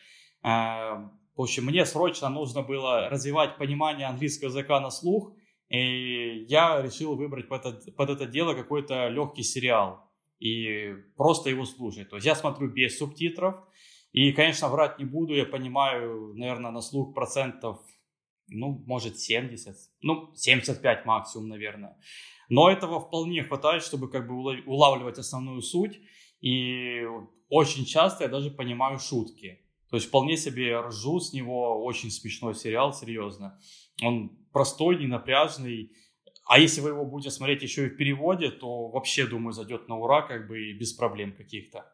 В общем, мне срочно нужно было развивать понимание английского языка на слух, и я решил выбрать под это, под это дело какой-то легкий сериал. И просто его слушать. То есть я смотрю без субтитров. И, конечно, врать не буду. Я понимаю, наверное, на слух процентов, ну, может, семьдесят. Ну, семьдесят пять максимум, наверное. Но этого вполне хватает, чтобы как бы улавливать основную суть. И очень часто я даже понимаю шутки. То есть вполне себе ржу с него. Очень смешной сериал, серьезно. Он простой, ненапряжный. А если вы его будете смотреть еще и в переводе, то вообще, думаю, зайдет на ура, как бы и без проблем каких-то.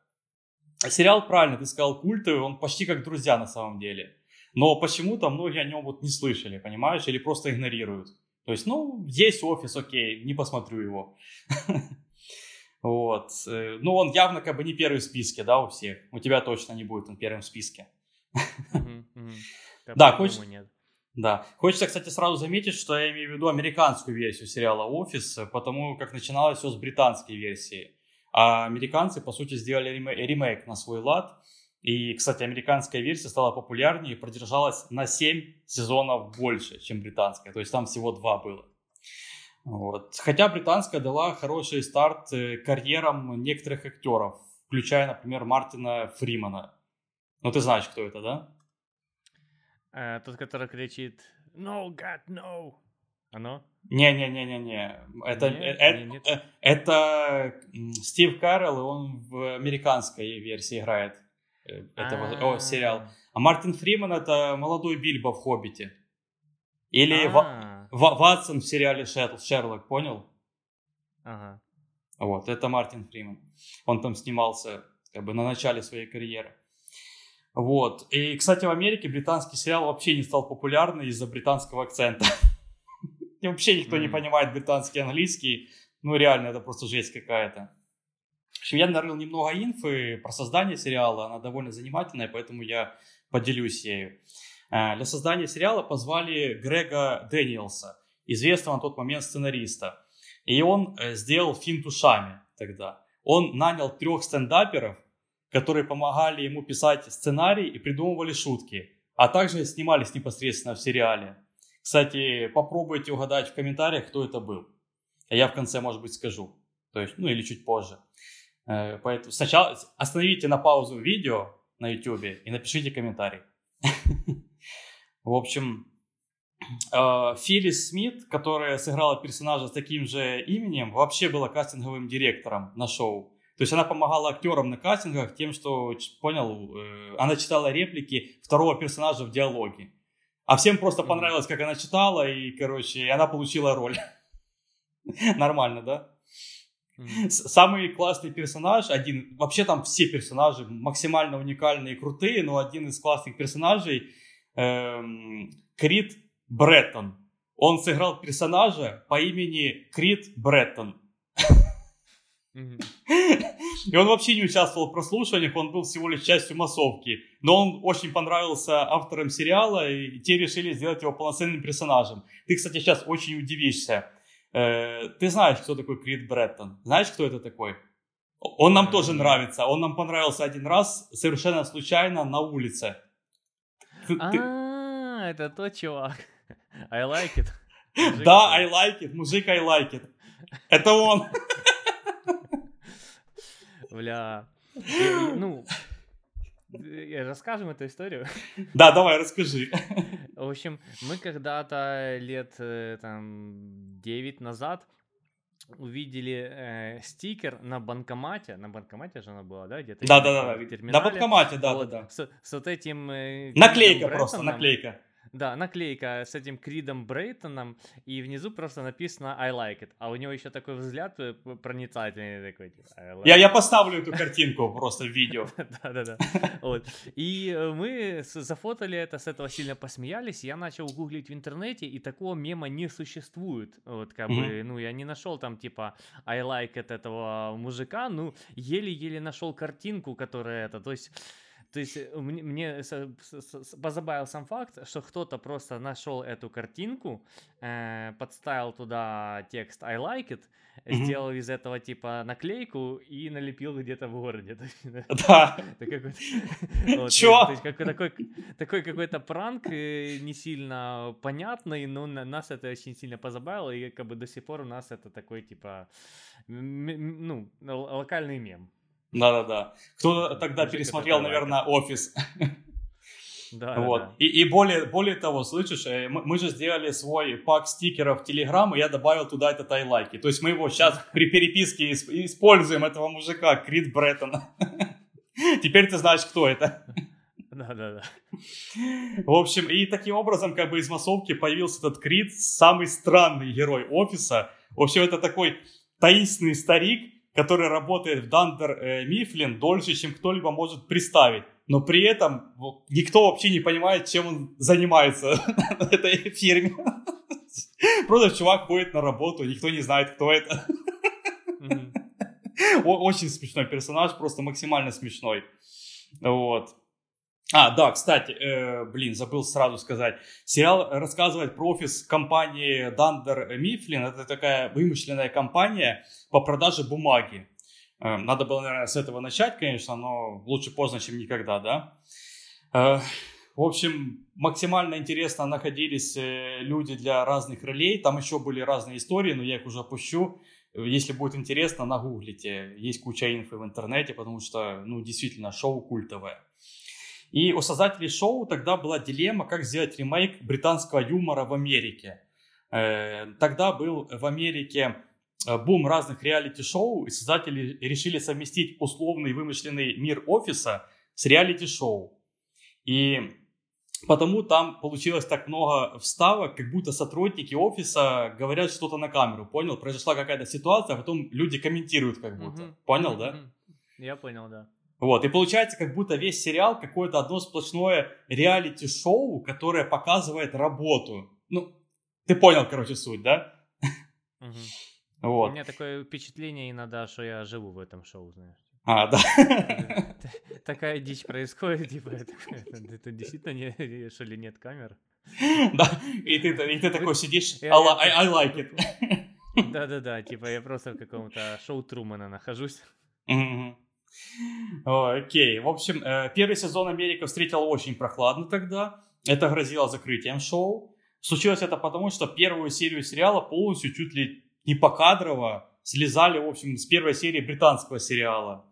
Сериал, правильно, ты сказал, культовый, он почти как «Друзья» на самом деле. Но почему-то многие о нем вот не слышали, понимаешь, или просто игнорируют. То есть, ну, есть «Офис», окей, не посмотрю его. Вот. Ну, он явно как бы не первый в списке, да, у всех. У тебя точно не будет он первым в списке. Да, хочешь... Да. Хочется, кстати, сразу заметить, что я имею в виду американскую версию сериала «Офис», потому как начиналось все с британской версии. А американцы, по сути, сделали ремейк на свой лад. И, кстати, американская версия стала популярнее и продержалась на семь сезонов больше, чем британская. То есть там всего два было. Вот. Хотя британская дала хороший старт карьерам некоторых актеров, включая, например, Мартина Фримана. Ну, ты знаешь, кто это, да? Uh, тот, который кричит «No, God, no!» Оно? Не-не-не-не-не. Это, нет, э, нет, э, нет. это Стив Карелл, и он в американской версии играет этого сериала. А Мартин Фриман — это молодой Бильбо в «Хоббите». Или Ва- Ва- Ватсон в сериале «Шерлок», понял? Ага. Вот, это Мартин Фриман. Он там снимался как бы на начале своей карьеры. Вот. И, кстати, в Америке британский сериал вообще не стал популярным из-за британского акцента. И вообще никто mm. не понимает британский английский. Ну, реально, это просто жесть какая-то. В общем, я нарыл немного инфы про создание сериала. Она довольно занимательная, поэтому я поделюсь ею. Для создания сериала позвали Грега Дэниелса, известного на тот момент сценариста. И он сделал финт ушами тогда. Он нанял трех стендаперов, которые помогали ему писать сценарий и придумывали шутки, а также снимались непосредственно в сериале. Кстати, попробуйте угадать в комментариях, кто это был. А я в конце, может быть, скажу. То есть, ну или чуть позже. Поэтому сначала остановите на паузу видео на YouTube и напишите комментарий. В общем, Филлис Смит, которая сыграла персонажа с таким же именем, вообще была кастинговым директором на шоу. То есть она помогала актерам на кастингах тем, что, понял, она читала реплики второго персонажа в диалоге. А всем просто понравилось, как она читала, и, короче, она получила роль. Нормально, да? Самый классный персонаж, один, вообще там все персонажи максимально уникальные и крутые, но один из классных персонажей, Крид Брэттон. Он сыграл персонажа по имени Крид Брэттон. И он вообще не участвовал в прослушиваниях, он был всего лишь частью массовки. Но он очень понравился авторам сериала, и те решили сделать его полноценным персонажем. Ты, кстати, сейчас очень удивишься. Ты знаешь, кто такой Крид Брэттон? Знаешь, кто это такой? Он нам тоже нравится. Он нам понравился один раз совершенно случайно на улице. А, это тот чувак. I like it. Да, I like it, мужик, I like it. Это он. Бля. Ну, расскажем эту историю. Да, давай, расскажи. В общем, мы когда-то лет там девять назад увидели э, стикер на банкомате. На банкомате же она была, да? Где-то да, да, да, да. На банкомате, да, вот, да, да. С, с вот этим... Э, наклейка просто, наклейка. Да, наклейка с этим Кридом Брэттоном, и внизу просто написано I like it, а у него еще такой взгляд проницательный такой. Типа, like я, я поставлю эту картинку просто в видео. Да-да-да. И мы зафотали это, с этого сильно посмеялись, я начал гуглить в интернете, и такого мема не существует. Вот как бы, ну, я не нашел там типа I like it этого мужика, ну, еле-еле нашел картинку, которая это, то есть... То есть мне, мне позабавил сам факт, что кто-то просто нашел эту картинку, э, подставил туда текст I like it, mm-hmm. сделал из этого типа наклейку и налепил где-то в городе. Да. Чё? Такой какой-то пранк, не сильно понятный, но нас это очень сильно позабавило, и как бы до сих пор у нас это такой типа локальный мем. Да-да-да. Кто-то тогда Мужик, пересмотрел, наверное, «Офис». Да, вот. Да, да. И, и более, более того, слышишь, мы, мы же сделали свой пак стикеров в Телеграм, и я добавил туда этот I like it. То есть мы его сейчас при переписке используем, этого мужика, Крид Брэттона. Теперь ты знаешь, кто это. Да-да-да. В общем, и таким образом как бы из массовки появился этот Крид, самый странный герой «Офиса». В общем, это такой таинственный старик, который работает в Dunder Mifflin дольше, чем кто-либо может представить. Но при этом никто вообще не понимает, чем он занимается в этой фирме. Просто чувак ходит на работу, никто не знает, кто это. Очень смешной персонаж, просто максимально смешной. Вот. А, да, кстати, э, блин, забыл сразу сказать. Сериал рассказывает про офис компании Dunder Mifflin. Это такая вымышленная компания по продаже бумаги. Э, надо было, наверное, с этого начать, конечно, но лучше поздно, чем никогда, да? Э, в общем, максимально интересно находились люди для разных ролей. Там еще были разные истории, но я их уже опущу. Если будет интересно, нагуглите. Есть куча инфы в интернете, потому что, ну, действительно, шоу культовое. И у создателей шоу тогда была дилемма, как сделать ремейк британского юмора в Америке. Тогда был в Америке бум разных реалити-шоу, и создатели решили совместить условный вымышленный мир офиса с реалити-шоу. И потому там получилось так много вставок, как будто сотрудники офиса говорят что-то на камеру, понял? Произошла какая-то ситуация, а потом люди комментируют как будто. Mm-hmm. Понял, mm-hmm. да? Я понял, да. Вот, и получается, как будто весь сериал какое-то одно сплошное реалити-шоу, которое показывает работу. Ну, ты понял, короче, суть, да? Угу. Вот. У меня такое впечатление иногда, что я живу в этом шоу, знаешь. А, да. Такая дичь происходит, типа, это действительно, что ли, нет камер? Да, и ты такой сидишь, I like it. Да-да-да, типа, я просто в каком-то шоу Трумана нахожусь. Угу. Окей, okay. В общем, первый сезон Америка встретила очень прохладно тогда. Это грозило закрытием шоу. Случилось это потому, что первую серию сериала полностью, чуть ли не покадрово, слезали, в общем, с первой серии британского сериала.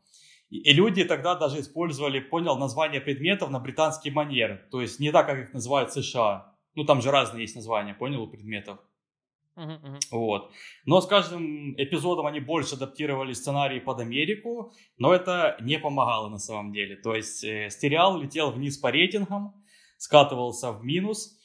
И люди тогда даже использовали, понял, названия предметов на британский манер. То есть не так, как их называют в США. Ну, там же разные есть названия, понял, у предметов. Вот. Но с каждым эпизодом они больше адаптировали сценарий под Америку, но это не помогало на самом деле. То есть э, сериал летел вниз по рейтингам, скатывался в минус,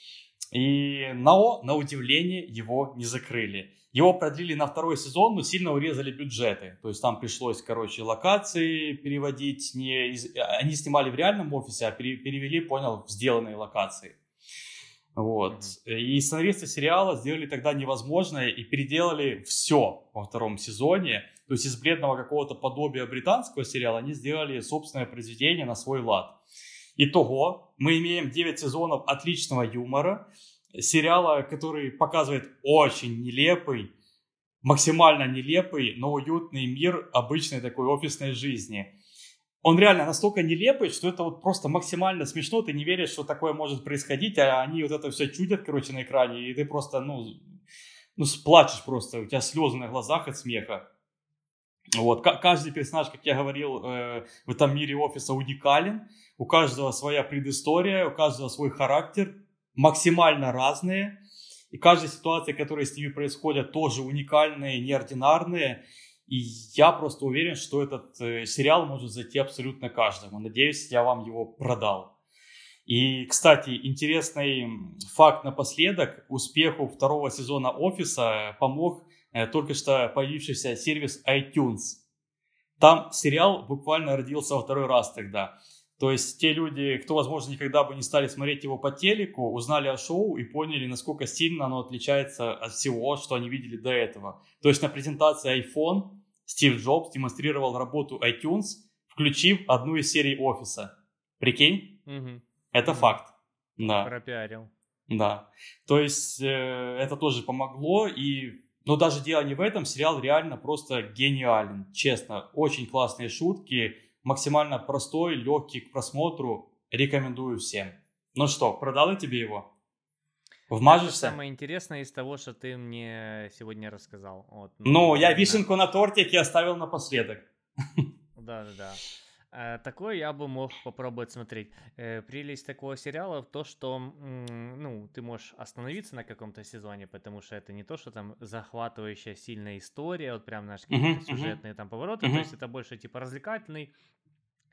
и на, на удивление его не закрыли. Его продлили на второй сезон, но сильно урезали бюджеты. То есть там пришлось, короче, локации переводить. Не из... Они снимали в реальном офисе, а пере... перевели, понял, в сделанные локации. Вот. Mm-hmm. И сценаристы сериала сделали тогда невозможное и переделали все во втором сезоне. То есть из бледного какого-то подобия британского сериала они сделали собственное произведение на свой лад. Итого мы имеем девять сезонов отличного юмора, сериала, который показывает очень нелепый, максимально нелепый, но уютный мир обычной такой офисной жизни. Он реально настолько нелепый, что это вот просто максимально смешно. Ты не веришь, что такое может происходить, а они вот это все чудят, короче, на экране, и ты просто, ну, ну, сплачешь просто, у тебя слезы на глазах от смеха. Вот, К- каждый персонаж, как я говорил, э- в этом мире офиса уникален, у каждого своя предыстория, у каждого свой характер, максимально разные, и каждая ситуация, которая с ними происходит, тоже уникальные, неординарные, и я просто уверен, что этот э- сериал может зайти абсолютно каждому, надеюсь, я вам его продал. И, кстати, интересный факт напоследок, успеху второго сезона «Офиса» помог только что появившийся сервис iTunes. Там сериал буквально родился во второй раз тогда. То есть те люди, кто, возможно, никогда бы не стали смотреть его по телеку, узнали о шоу и поняли, насколько сильно оно отличается от всего, что они видели до этого. То есть на презентации iPhone Стив Джобс демонстрировал работу iTunes, включив одну из серий «Офиса». Прикинь? Угу. Это mm-hmm. факт, да. Пропиарил. Да, то есть э, это тоже помогло, и, но даже дело не в этом, сериал реально просто гениален, честно. Очень классные шутки, максимально простой, легкий к просмотру, рекомендую всем. Ну что, продал я тебе его? Вмажешься? Это самое интересное из того, что ты мне сегодня рассказал. Вот, ну, ну, я вишенку на тортике оставил напоследок. Да-да-да. Такое я бы мог попробовать смотреть. Прелесть такого сериала в том, что ну, ты можешь остановиться на каком-то сезоне, потому что это не то, что там захватывающая сильная история, вот прям наши какие-то uh-huh, сюжетные uh-huh. там повороты, uh-huh. то есть это больше типа развлекательный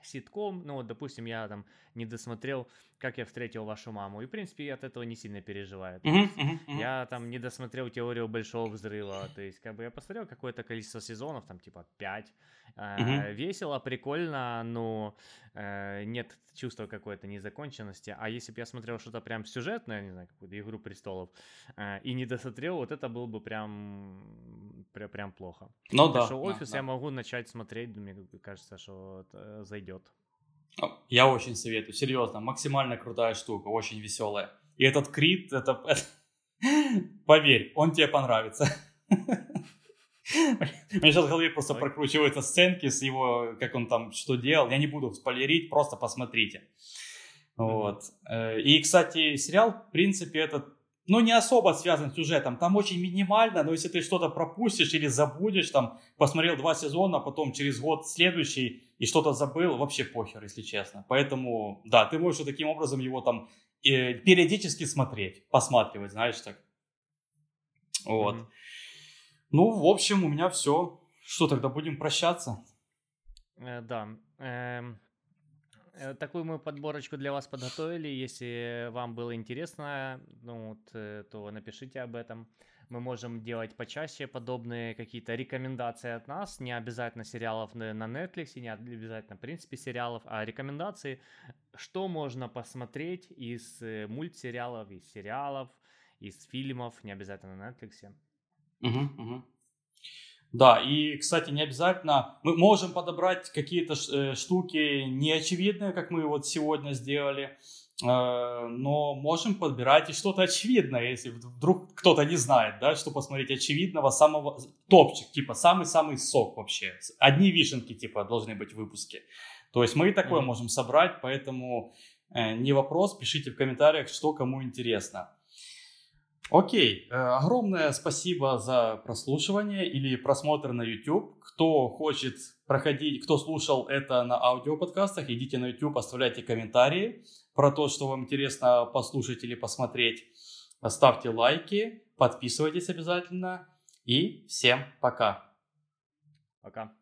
ситком. Ну вот, допустим, я там не досмотрел «Как я встретил вашу маму», и, в принципе, я от этого не сильно переживаю. Uh-huh, uh-huh, uh-huh. Я там не досмотрел «Теорию большого взрыва», то есть как бы я посмотрел какое-то количество сезонов, там типа пять, uh-huh. весело, прикольно, но э, нет чувства какой-то незаконченности. А если бы я смотрел что-то прям сюжетное, не знаю, какую-то «Игру престолов», э, и не досмотрел, вот это было бы прям, прям, прям плохо. Ну да. Потому что «Офис» да, да. я могу начать смотреть, мне кажется, что зайдет. Я очень советую, серьезно, максимально крутая штука, очень веселая. И этот Крид, это, это... поверь, он тебе понравится. Мне сейчас в голове просто прокручиваются сценки с его, как он там, что делал. Я не буду спойлерить, просто посмотрите. Вот. И, кстати, сериал, в принципе, этот, ну, не особо связан с сюжетом. Там очень минимально, но если ты что-то пропустишь или забудешь, там, посмотрел два сезона, потом через год следующий и что-то забыл, вообще похер, если честно. Поэтому, да, ты можешь таким образом его там э, периодически смотреть, посматривать, знаешь, так. Вот. Mm-hmm. Ну, в общем, у меня все. Что, тогда будем прощаться? Э, да. Эм, э, такую мы подборочку для вас подготовили. Если вам было интересно, ну, вот, э, то напишите об этом. Мы можем делать почаще подобные какие-то рекомендации от нас. Не обязательно сериалов на Netflix, не обязательно, в принципе, сериалов, а рекомендации, что можно посмотреть из мультсериалов, из сериалов, из фильмов, не обязательно на Netflix. Угу, угу. Да, и, кстати, не обязательно, мы можем подобрать какие-то штуки неочевидные, как мы вот сегодня сделали, но можем подбирать и что-то очевидное, если вдруг кто-то не знает, да, что посмотреть очевидного, самого топчик, типа самый-самый сок вообще, одни вишенки типа должны быть в выпуске, то есть мы и такое mm-hmm. можем собрать, поэтому не вопрос, пишите в комментариях, что кому интересно. Окей, огромное спасибо за прослушивание или просмотр на YouTube. Кто хочет проходить, кто слушал это на аудиоподкастах, идите на YouTube, оставляйте комментарии про то, что вам интересно послушать или посмотреть. Ставьте лайки, подписывайтесь обязательно и всем пока. Пока.